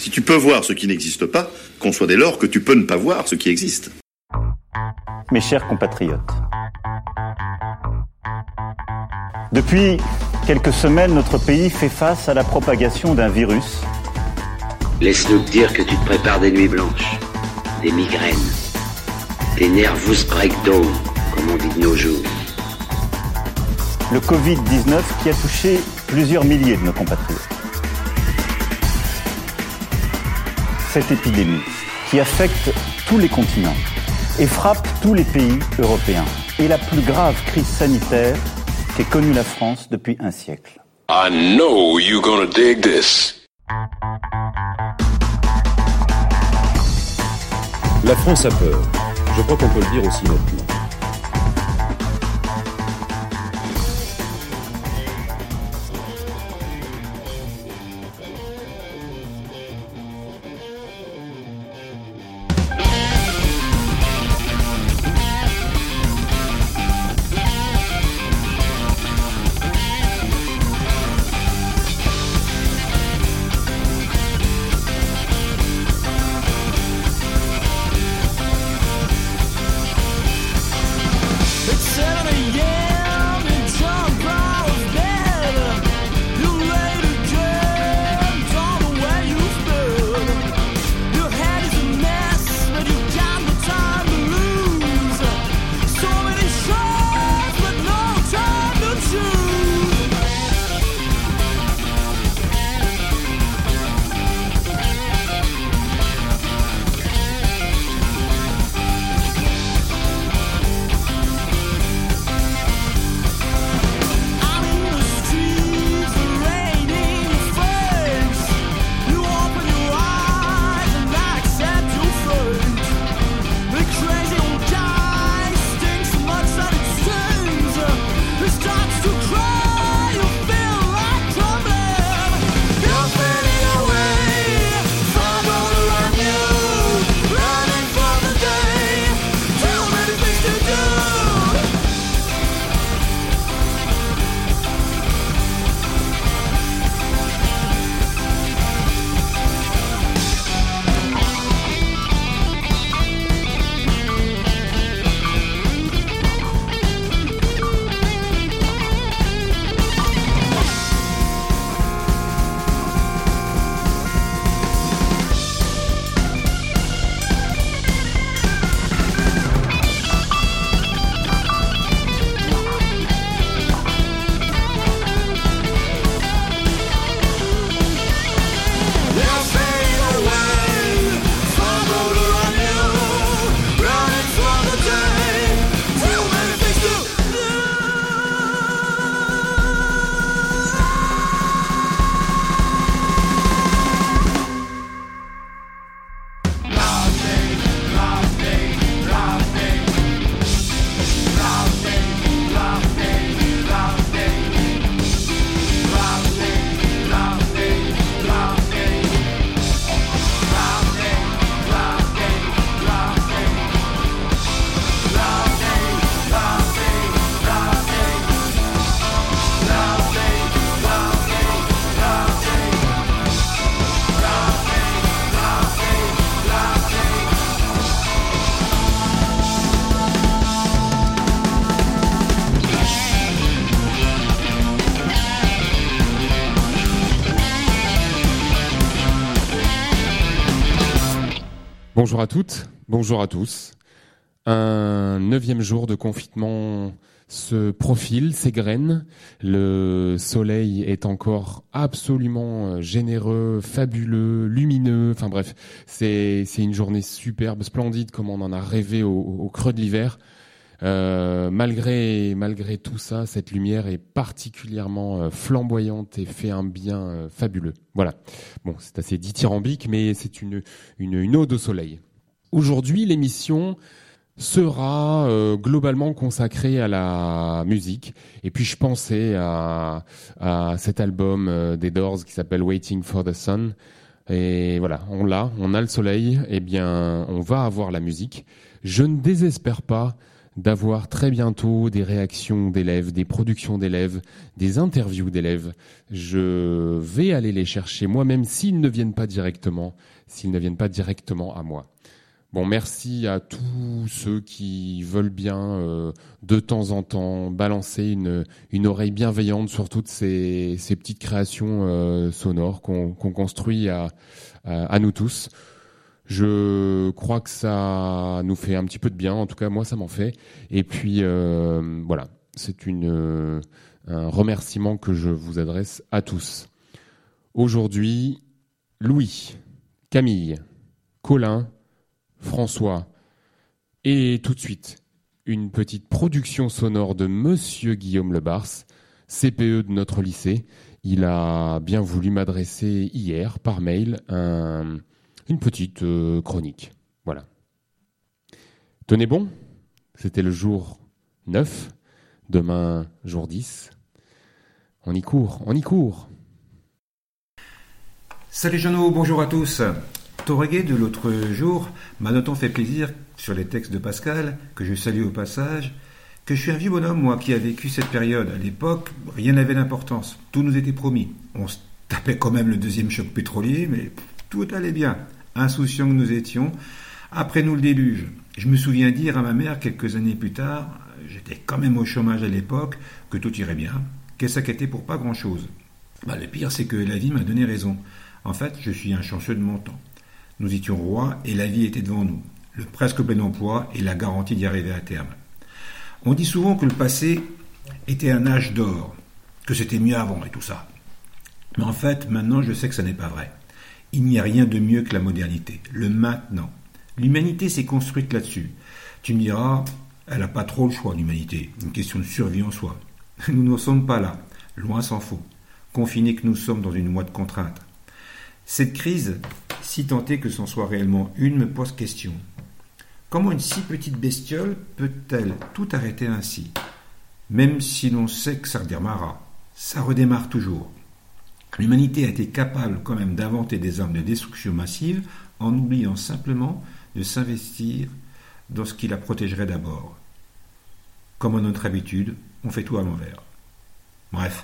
Si tu peux voir ce qui n'existe pas, conçois dès lors que tu peux ne pas voir ce qui existe. Mes chers compatriotes, depuis quelques semaines, notre pays fait face à la propagation d'un virus. Laisse-nous te dire que tu te prépares des nuits blanches, des migraines, des nervous breakdowns, comme on dit de nos jours. Le Covid-19 qui a touché plusieurs milliers de nos compatriotes. Cette épidémie qui affecte tous les continents et frappe tous les pays européens est la plus grave crise sanitaire qu'ait connue la France depuis un siècle. I know you're gonna dig this. La France a peur. Je crois qu'on peut le dire aussi nettement. Bonjour à toutes, bonjour à tous. Un 9e jour de confinement se profile, s'égrène. Le soleil est encore absolument généreux, fabuleux, lumineux. Enfin bref, c'est une journée superbe, splendide, comme on en a rêvé au creux de l'hiver. Malgré tout ça, cette lumière est particulièrement flamboyante et fait un bien fabuleux. Voilà. Bon, c'est assez dithyrambique, mais c'est une ode au soleil. Aujourd'hui, l'émission sera globalement consacrée à la musique. Et puis, je pensais à cet album des Doors qui s'appelle Waiting for the Sun. Et voilà, on a le soleil. Eh bien, on va avoir la musique. Je ne désespère pas d'avoir très bientôt des réactions d'élèves, des productions d'élèves, des interviews d'élèves. Je vais aller les chercher moi-même s'ils ne viennent pas directement à moi. Bon, merci à tous ceux qui veulent bien de temps en temps balancer une oreille bienveillante sur toutes ces petites créations sonores qu'on construit à nous tous. Je crois que ça nous fait un petit peu de bien, en tout cas moi ça m'en fait. Et puis voilà, c'est un remerciement que je vous adresse à tous. Aujourd'hui, Louis, Camille, Colin, François et tout de suite une petite production sonore de Monsieur Guillaume Lebarce, CPE de notre lycée. Il a bien voulu m'adresser hier par mail une petite chronique. Voilà. Tenez bon, c'était le jour 9, demain jour 10. On y court. Salut Jeannot, bonjour à tous. Ton reggae de l'autre jour m'a notamment fait plaisir sur les textes de Pascal, que je salue au passage, que je suis un vieux bonhomme, moi, qui a vécu cette période. À l'époque, rien n'avait d'importance. Tout nous était promis. On se tapait quand même le deuxième choc pétrolier, mais tout allait bien. Insouciants que nous étions, après nous le déluge. Je me souviens dire à ma mère quelques années plus tard, j'étais quand même au chômage à l'époque, que tout irait bien, qu'elle s'inquiétait pour pas grand-chose. Le pire, c'est que la vie m'a donné raison. En fait, je suis un chanceux de mon temps. Nous étions rois et la vie était devant nous, le presque plein emploi et la garantie d'y arriver à terme. On dit souvent que le passé était un âge d'or, que c'était mieux avant et tout ça. Mais en fait, maintenant, je sais que ça n'est pas vrai. Il n'y a rien de mieux que la modernité, le maintenant. L'humanité s'est construite là-dessus. Tu me diras, elle n'a pas trop le choix, l'humanité, une question de survie en soi. Nous n'en sommes pas là, loin s'en faut, confinés que nous sommes dans une loi de contraintes. Cette crise, si tentée que c'en soit réellement une, me pose question. Comment une si petite bestiole peut-elle tout arrêter ainsi ? Même si l'on sait que ça redémarrera, ça redémarre toujours. L'humanité a été capable quand même d'inventer des armes de destruction massive en oubliant simplement de s'investir dans ce qui la protégerait d'abord. Comme à notre habitude, on fait tout à l'envers. Bref.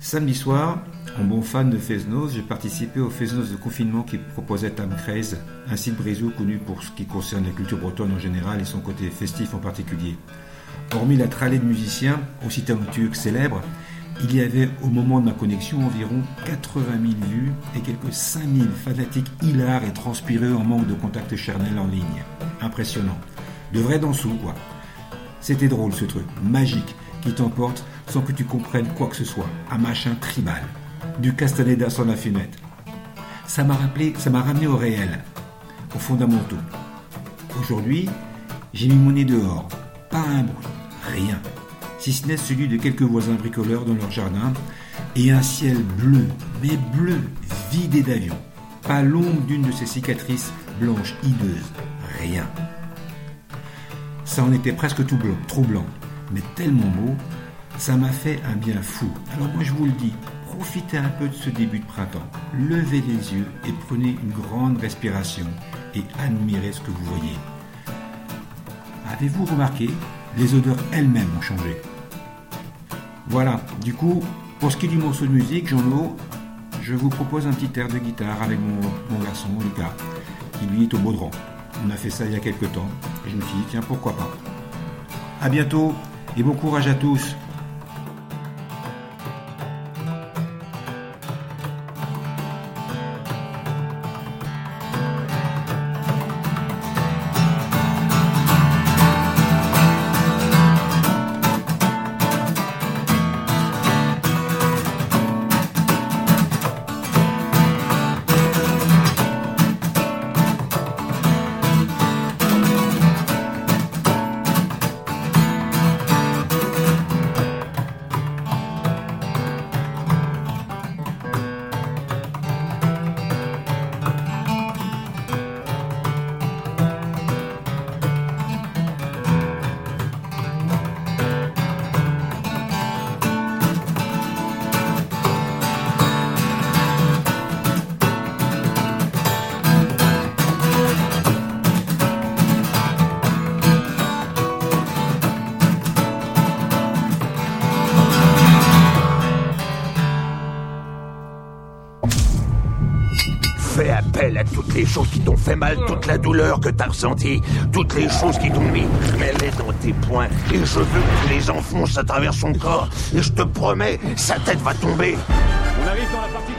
Samedi soir, en bon fan de Fest-Noz, j'ai participé au Fest-Noz de confinement qui proposait Tamm Kreiz, un site brésil connu pour ce qui concerne la culture bretonne en général et son côté festif en particulier. Hormis la tralée de musiciens, aussi talentueux que célèbres, il y avait au moment de ma connexion environ 80 000 vues et quelques 5 000 fanatiques hilars et transpireux en manque de contact charnel en ligne. Impressionnant. De vrais dansous, quoi. C'était drôle ce truc, magique, qui t'emporte sans que tu comprennes quoi que ce soit, un machin tribal, du Castaneda sans la fumette. Ça m'a ramené au réel, aux fondamentaux. Aujourd'hui, j'ai mis mon nez dehors, pas un bruit, rien, si ce n'est celui de quelques voisins bricoleurs dans leur jardin et un ciel bleu, mais bleu, vidé d'avions, pas l'ombre d'une de ces cicatrices blanches hideuses, rien. Ça en était presque tout blanc, troublant, mais tellement beau. Ça m'a fait un bien fou. Alors moi je vous le dis, profitez un peu de ce début de printemps. Levez les yeux et prenez une grande respiration et admirez ce que vous voyez. Avez-vous remarqué, les odeurs elles-mêmes ont changé. Voilà, du coup, pour ce qui est du morceau de musique, Jean-Lo, je vous propose un petit air de guitare avec mon garçon Lucas, qui lui est au Baudran. On a fait ça il y a quelques temps et je me suis dit, tiens, pourquoi pas. A bientôt et bon courage à tous. fais appel à toutes les choses qui t'ont fait mal, toute la douleur que t'as ressentie, toutes les choses qui t'ont mis. Mets-les dans tes poings et je veux que tu les enfonces à travers son corps. Et je te promets, sa tête va tomber. On arrive dans la partie du...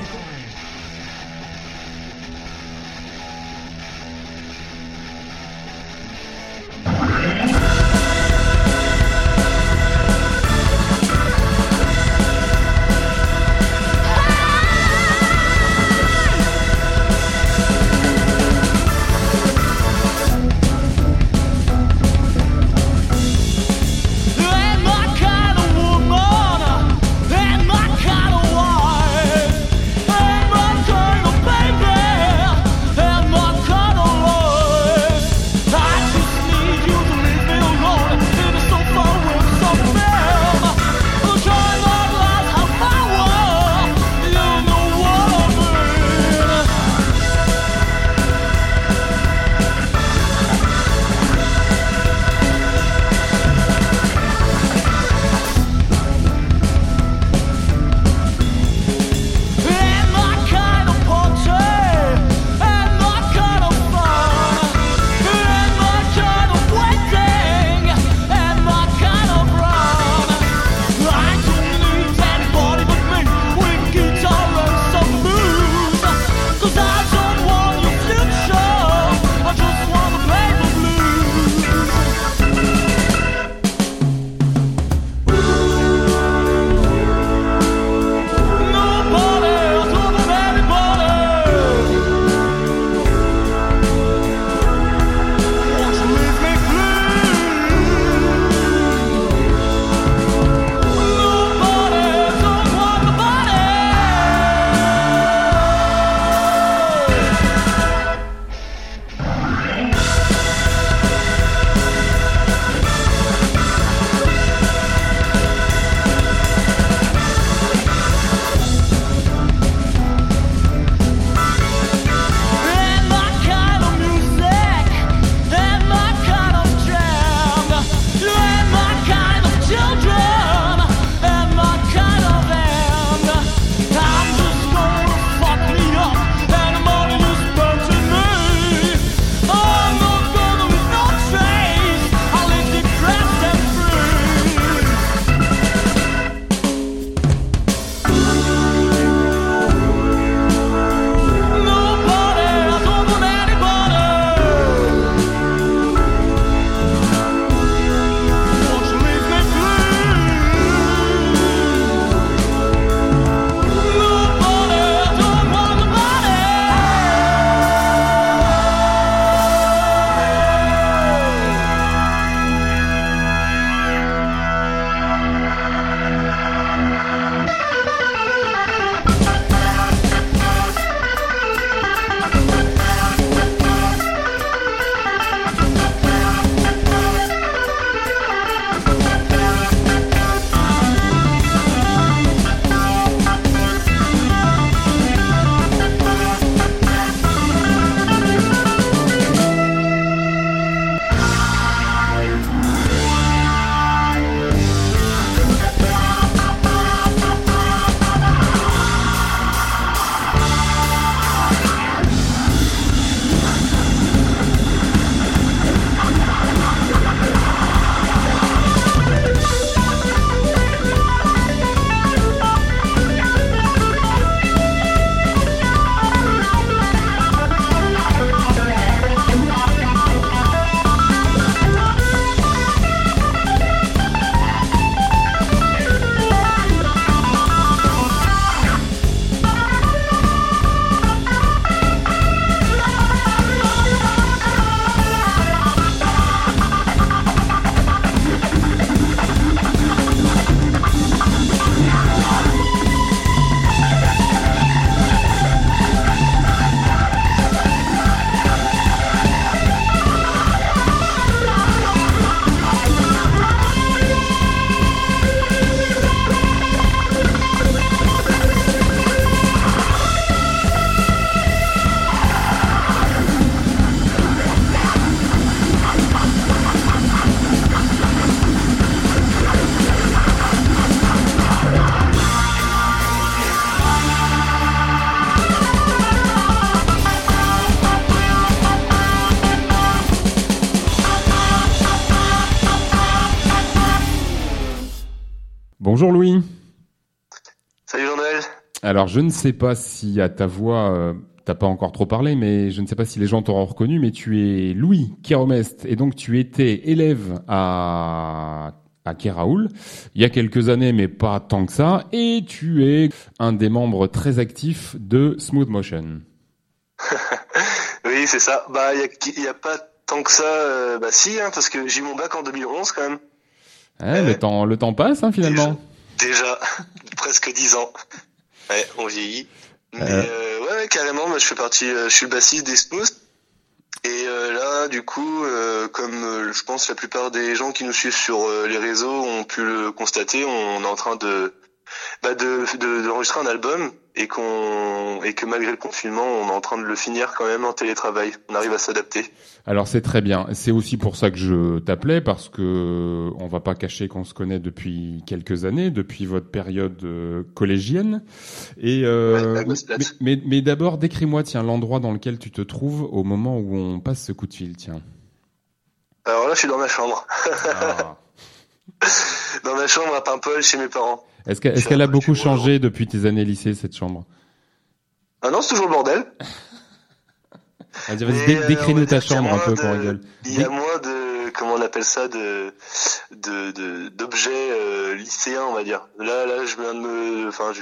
Bonjour Louis. Salut Jean-Noël. Alors je ne sais pas si à ta voix, t'as pas encore trop parlé, mais je ne sais pas si les gens t'auront reconnu, mais tu es Louis Keromest et donc tu étais élève à Kéraoul il y a quelques années, mais pas tant que ça, et tu es un des membres très actifs de Smooth Motion. Oui, c'est ça. Bah, il y a pas tant que ça, bah si, hein, parce que j'ai eu mon bac en 2011 quand même. Ouais, le temps passe, hein, finalement. Déjà presque 10 ans. Ouais, on vieillit. Mais ouais, carrément, moi je fais partie, je suis le bassiste des Smooth. Et là, du coup, comme je pense la plupart des gens qui nous suivent sur les réseaux ont pu le constater, on est en train d'enregistrer un album et que malgré le confinement, on est en train de le finir quand même en télétravail. On arrive à s'adapter. Alors c'est très bien. C'est aussi pour ça que je t'appelais, parce que on va pas cacher qu'on se connaît depuis quelques années, depuis votre période collégienne. Et ouais, mais d'abord, décris-moi tiens l'endroit dans lequel tu te trouves au moment où on passe ce coup de fil, tiens. Alors là, je suis dans ma chambre. Ah. Dans ma chambre à Paimpol chez mes parents. Est-ce qu'elle a beaucoup changé depuis tes années lycée, cette chambre? Ah non, c'est toujours le bordel. Vas-y, décris-nous ta chambre un peu, qu'on rigole. Il y a moins de, comment on appelle ça, d'objets lycéens, on va dire. Là, je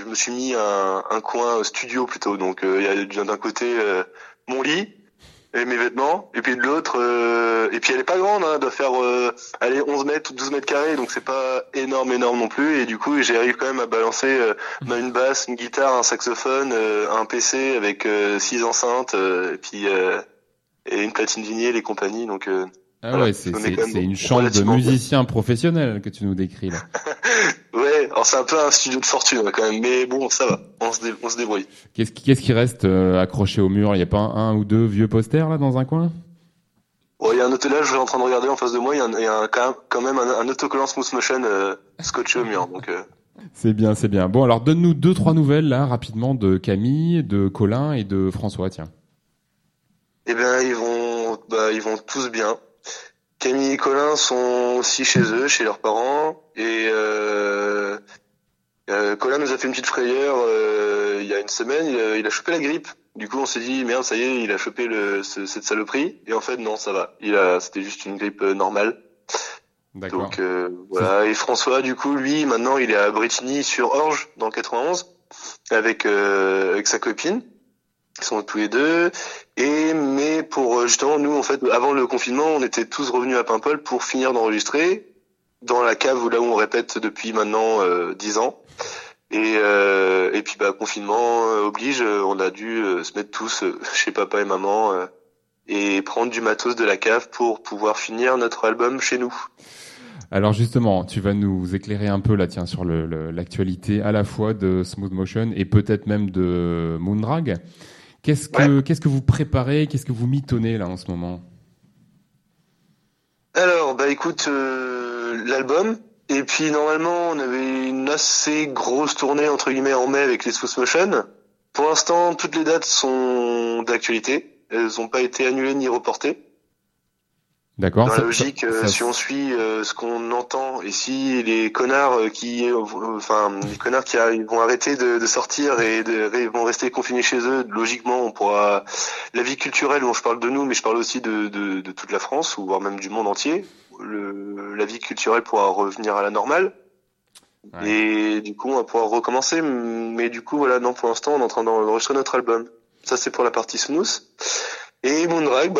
me suis mis un coin studio plutôt. Donc, il y a d'un côté mon lit et mes vêtements, et puis de l'autre, et puis elle est pas grande, hein, elle doit faire, 11 mètres ou 12 mètres carrés, donc c'est pas énorme non plus, et du coup, j'arrive quand même à balancer, une basse, une guitare, un saxophone, un PC avec, 6 enceintes, et puis, et une platine vinyle et compagnie, donc, Ah voilà, ouais, c'est une chambre de musicien professionnel que tu nous décris, là. Ouais, alors c'est un peu un studio de fortune, quand même, mais bon, ça va, on se débrouille. Qu'est-ce qui reste accroché au mur? Il n'y a pas un ou deux vieux posters, là, dans un coin? Ouais, il y a un autocollant, je suis en train de regarder en face de moi, il y a quand même un autocollant Smooth Motion scotché au mur, donc... C'est bien. Bon, alors donne-nous 2-3 nouvelles, là, rapidement, de Camille, de Colin et de François, tiens. Eh bien, ils vont tous bien. Camille et Colin sont aussi chez eux, chez leurs parents, et Colin nous a fait une petite frayeur il y a une semaine, il a chopé la grippe. Du coup, on s'est dit merde, ça y est, il a chopé cette saloperie. Et en fait, non, ça va. C'était juste une grippe normale. D'accord. Donc voilà. Et François, du coup, lui, maintenant, il est à Brétigny-sur-Orge dans le 91 avec sa copine. Ils sont tous les deux. Mais pour justement, nous, en fait, avant le confinement, on était tous revenus à Paimpol pour finir d'enregistrer dans la cave où on répète depuis maintenant 10 ans. Et puis, bah, confinement oblige, on a dû se mettre tous chez papa et maman et prendre du matos de la cave pour pouvoir finir notre album chez nous. Alors justement, tu vas nous éclairer un peu là, tiens, sur l'actualité à la fois de Smooth Motion et peut-être même de Moundrag. Qu'est-ce que vous préparez? Qu'est-ce que vous mitonnez là en ce moment? Alors, bah écoute, l'album. Et puis normalement, on avait une assez grosse tournée entre guillemets en mai avec les Smooth Motion. Pour l'instant, toutes les dates sont d'actualité. Elles n'ont pas été annulées ni reportées. D'accord. Dans la logique, si on suit ce qu'on entend, et si les connards qui vont arrêter de sortir et vont rester confinés chez eux, logiquement, on pourra la vie culturelle. Bon, je parle de nous, mais je parle aussi de toute la France, ou voire même du monde entier. La vie culturelle pourra revenir à la normale. Ouais. Et du coup, on va pouvoir recommencer. Mais du coup, voilà, non, pour l'instant, on est en train d'enregistrer notre album. Ça, c'est pour la partie Smooth. Et Moundrag,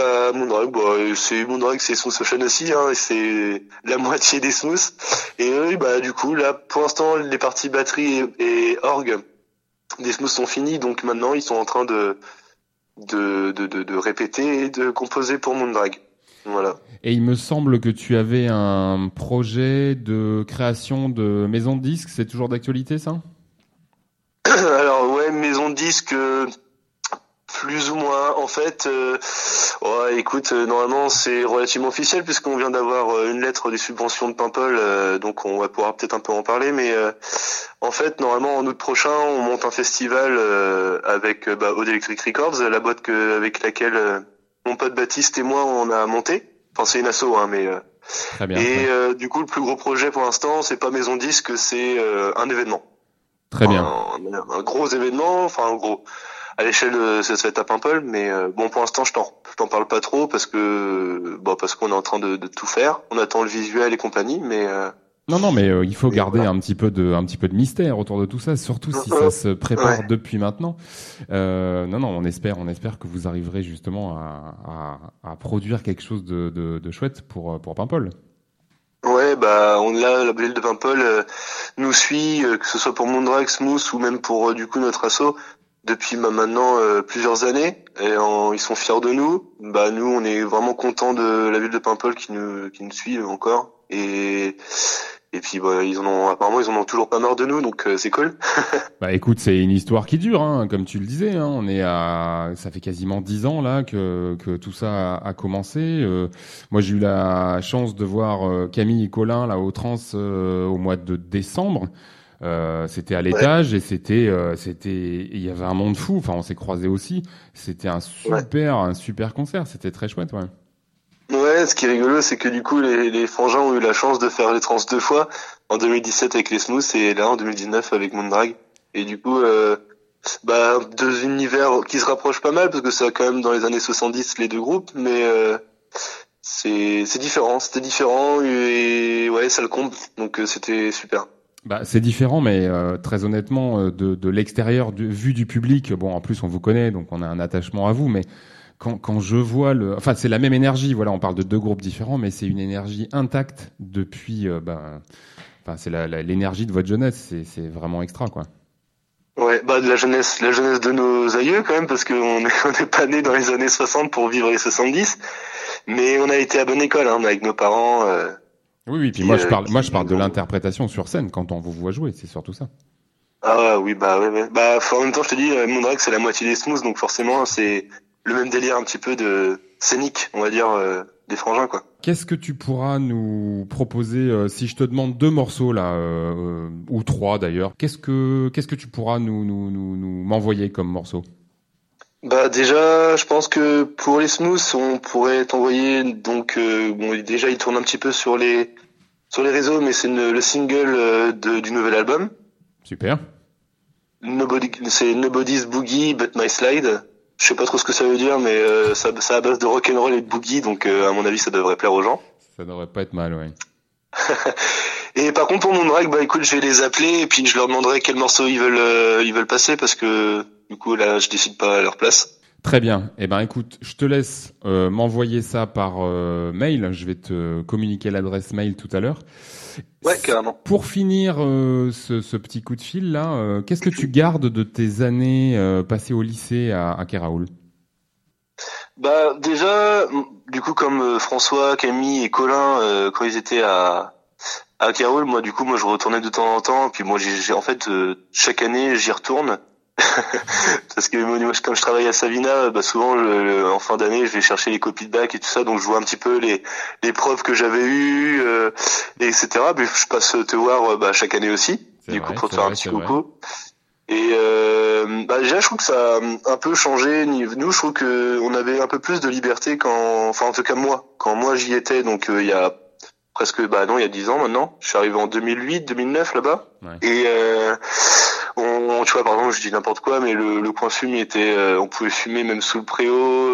c'est Moundrag, c'est Smooth Motion aussi, hein, c'est la moitié des Smooth. Et du coup, là, pour l'instant, les parties batterie et orgue des Smooth sont finies, donc maintenant, ils sont en train de répéter et de composer pour Moundrag. Voilà. Et il me semble que tu avais un projet de création de maison de disques, c'est toujours d'actualité, ça? Alors, ouais, maison de disques... Plus ou moins, en fait, normalement c'est relativement officiel puisqu'on vient d'avoir une lettre des subventions de Paimpol, donc on va pouvoir peut-être un peu en parler, mais en fait normalement en août prochain on monte un festival avec Aud Electric Records, la boîte avec laquelle mon pote Baptiste et moi on a monté, enfin c'est une asso, hein, mais Très bien. Et du coup, le plus gros projet pour l'instant, c'est pas Maison Disque, c'est un événement. Très bien. Un gros événement, enfin un gros. À l'échelle, ça se fait à Paimpol, mais bon, pour l'instant, je t'en parle pas trop parce que bon, parce qu'on est en train de tout faire. On attend le visuel et compagnie, mais. Non, mais il faut garder voilà. un petit peu de mystère autour de tout ça, surtout si ça se prépare depuis maintenant. Non, on espère que vous arriverez justement à produire quelque chose de chouette pour Paimpol. Ouais, bah on l'a, la ville de Paimpol nous suit, que ce soit pour Moundrag, Smooth ou même pour du coup notre asso. Depuis maintenant plusieurs années, et ils sont fiers de nous. Bah nous, on est vraiment contents de la ville de Paimpol qui nous suit encore. Et puis bah ils en ont toujours pas marre de nous, donc c'est cool. Bah écoute, c'est une histoire qui dure, hein, comme tu le disais. Hein, ça fait quasiment 10 ans là que tout ça a commencé. Moi j'ai eu la chance de voir Camille et Colin là au Trans au mois de décembre. C'était à l'étage et il y avait un monde fou. Enfin, on s'est croisés aussi. C'était un super concert. C'était très chouette, ouais. Ouais, ce qui est rigolo, c'est que du coup, les frangins ont eu la chance de faire les Trans 2 fois, en 2017 avec les Smooth et là en 2019 avec Moundrag. Et du coup, bah deux univers qui se rapprochent pas mal parce que c'est quand même dans les années 70 les deux groupes, mais c'est différent. C'était différent et ouais, ça le comble. Donc c'était super. Bah, c'est différent, mais très honnêtement, de l'extérieur, vu du public, bon, en plus on vous connaît, donc on a un attachement à vous, mais quand je vois enfin, c'est la même énergie. Voilà, on parle de deux groupes différents, mais c'est une énergie intacte depuis. C'est l'énergie de votre jeunesse, c'est vraiment extra, quoi. Ouais, bah de la jeunesse de nos aïeux quand même, parce qu'on n'est pas né dans les années 60 pour vivre les 70, mais on a été à bonne école, hein, avec nos parents. Oui, puis moi je parle de l'interprétation sur scène quand on vous voit jouer, c'est surtout ça. Ah oui, bah ouais. Bah en même temps je te dis, Moundrag c'est la moitié des Smooth, donc forcément c'est le même délire un petit peu de scénique, on va dire, des frangins, quoi. Qu'est-ce que tu pourras nous proposer si je te demande 2 morceaux là ou 3 d'ailleurs, qu'est-ce que tu pourras nous m'envoyer comme morceaux? Bah déjà, je pense que pour les Smooth, on pourrait t'envoyer donc bon déjà il tourne un petit peu sur les réseaux, mais c'est le single du nouvel album. Super. C'est Nobody's Boogie, But My Slide. Je sais pas trop ce que ça veut dire, mais ça à base de rock and roll et de boogie, donc à mon avis ça devrait plaire aux gens. Ça devrait pas être mal, ouais. Et par contre pour Moundrag, bah écoute, je vais les appeler et puis je leur demanderai quel morceau ils veulent passer parce que du coup, là, je décide pas à leur place. Très bien. Eh ben, écoute, je te laisse m'envoyer ça par mail. Je vais te communiquer l'adresse mail tout à l'heure. Ouais, carrément. Pour finir ce petit coup de fil là, qu'est-ce que tu gardes de tes années passées au lycée à Kéraoul? Bah déjà, du coup, comme François, Camille et Colin, quand ils étaient à Kéraoul, moi je retournais de temps en temps. Puis moi, chaque année, j'y retourne. Parce que moi, comme je travaille à Savina, bah souvent en fin d'année je vais chercher les copies de bac et tout ça, donc je vois un petit peu les profs que j'avais eu etc. Mais je passe te voir bah chaque année aussi, c'est du vrai, coup pour te faire un petit coucou. Et bah déjà je trouve que ça a un peu changé. Nous je trouve que on avait un peu plus de liberté en tout cas moi j'y étais, donc il y a presque il y a 10 ans maintenant. Je suis arrivé en 2008-2009 là-bas, ouais. Et tu vois, par exemple, je dis n'importe quoi, mais le coin fume était, on pouvait fumer même sous le préau.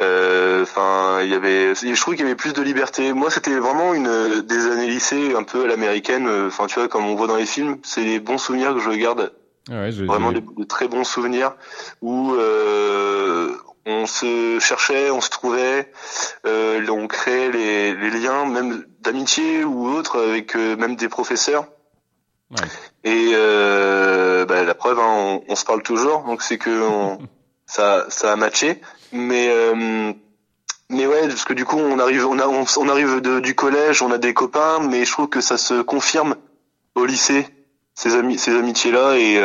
Je trouve qu'il y avait plus de liberté. Moi, c'était vraiment des années lycée un peu à l'américaine. Enfin, tu vois, comme on voit dans les films, c'est des bons souvenirs que je garde. Ah ouais, vraiment de très bons souvenirs où on se cherchait, on se trouvait, on créait les liens, même d'amitié ou autre, avec même des professeurs. Ouais. Et la preuve, hein, on se parle toujours, donc c'est que ça a matché. Mais ouais, parce que du coup on arrive du collège, on a des copains, mais je trouve que ça se confirme au lycée, ces amitiés là. Et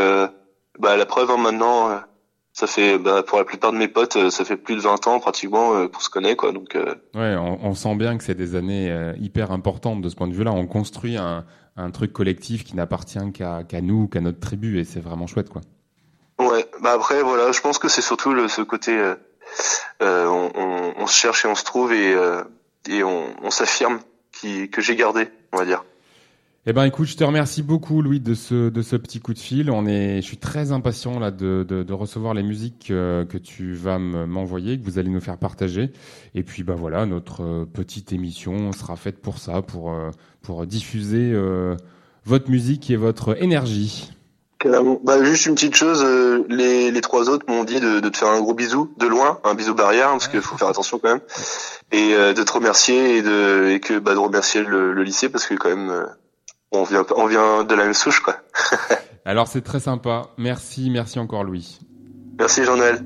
la preuve, hein, maintenant ça fait pour la plupart de mes potes ça fait plus de 20 ans pratiquement qu'on se connaît, quoi. Donc ouais, on sent bien que c'est des années hyper importantes de ce point de vue là. On construit un truc collectif qui n'appartient qu'à nous, qu'à notre tribu, et c'est vraiment chouette, quoi. Ouais, bah après voilà, je pense que c'est surtout ce côté on se cherche et on se trouve, et et on s'affirme que j'ai gardé, on va dire. Eh ben, écoute, je te remercie beaucoup, Louis, de ce petit coup de fil. Je suis très impatient, là, de recevoir les musiques que tu vas m'envoyer, que vous allez nous faire partager. Et puis, bah, voilà, notre petite émission sera faite pour ça, pour diffuser, votre musique et votre énergie. Carrément. Bah, juste une petite chose, les trois autres m'ont dit de te faire un gros bisou, de loin, un bisou barrière, parce qu'il faut faire attention quand même. Et, de te remercier et de remercier le lycée, parce que quand même, on vient de la même souche, quoi. Alors, c'est très sympa. Merci encore, Louis. Merci, Jean-Noël.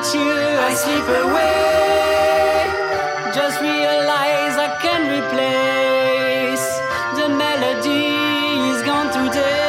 at you, I slip away. Just realize I can replace the melodies gone today.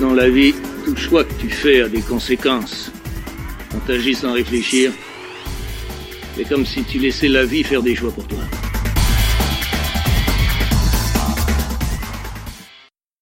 Dans la vie, tout choix que tu fais a des conséquences. Quand tu agis sans réfléchir, c'est comme si tu laissais la vie faire des choix pour toi.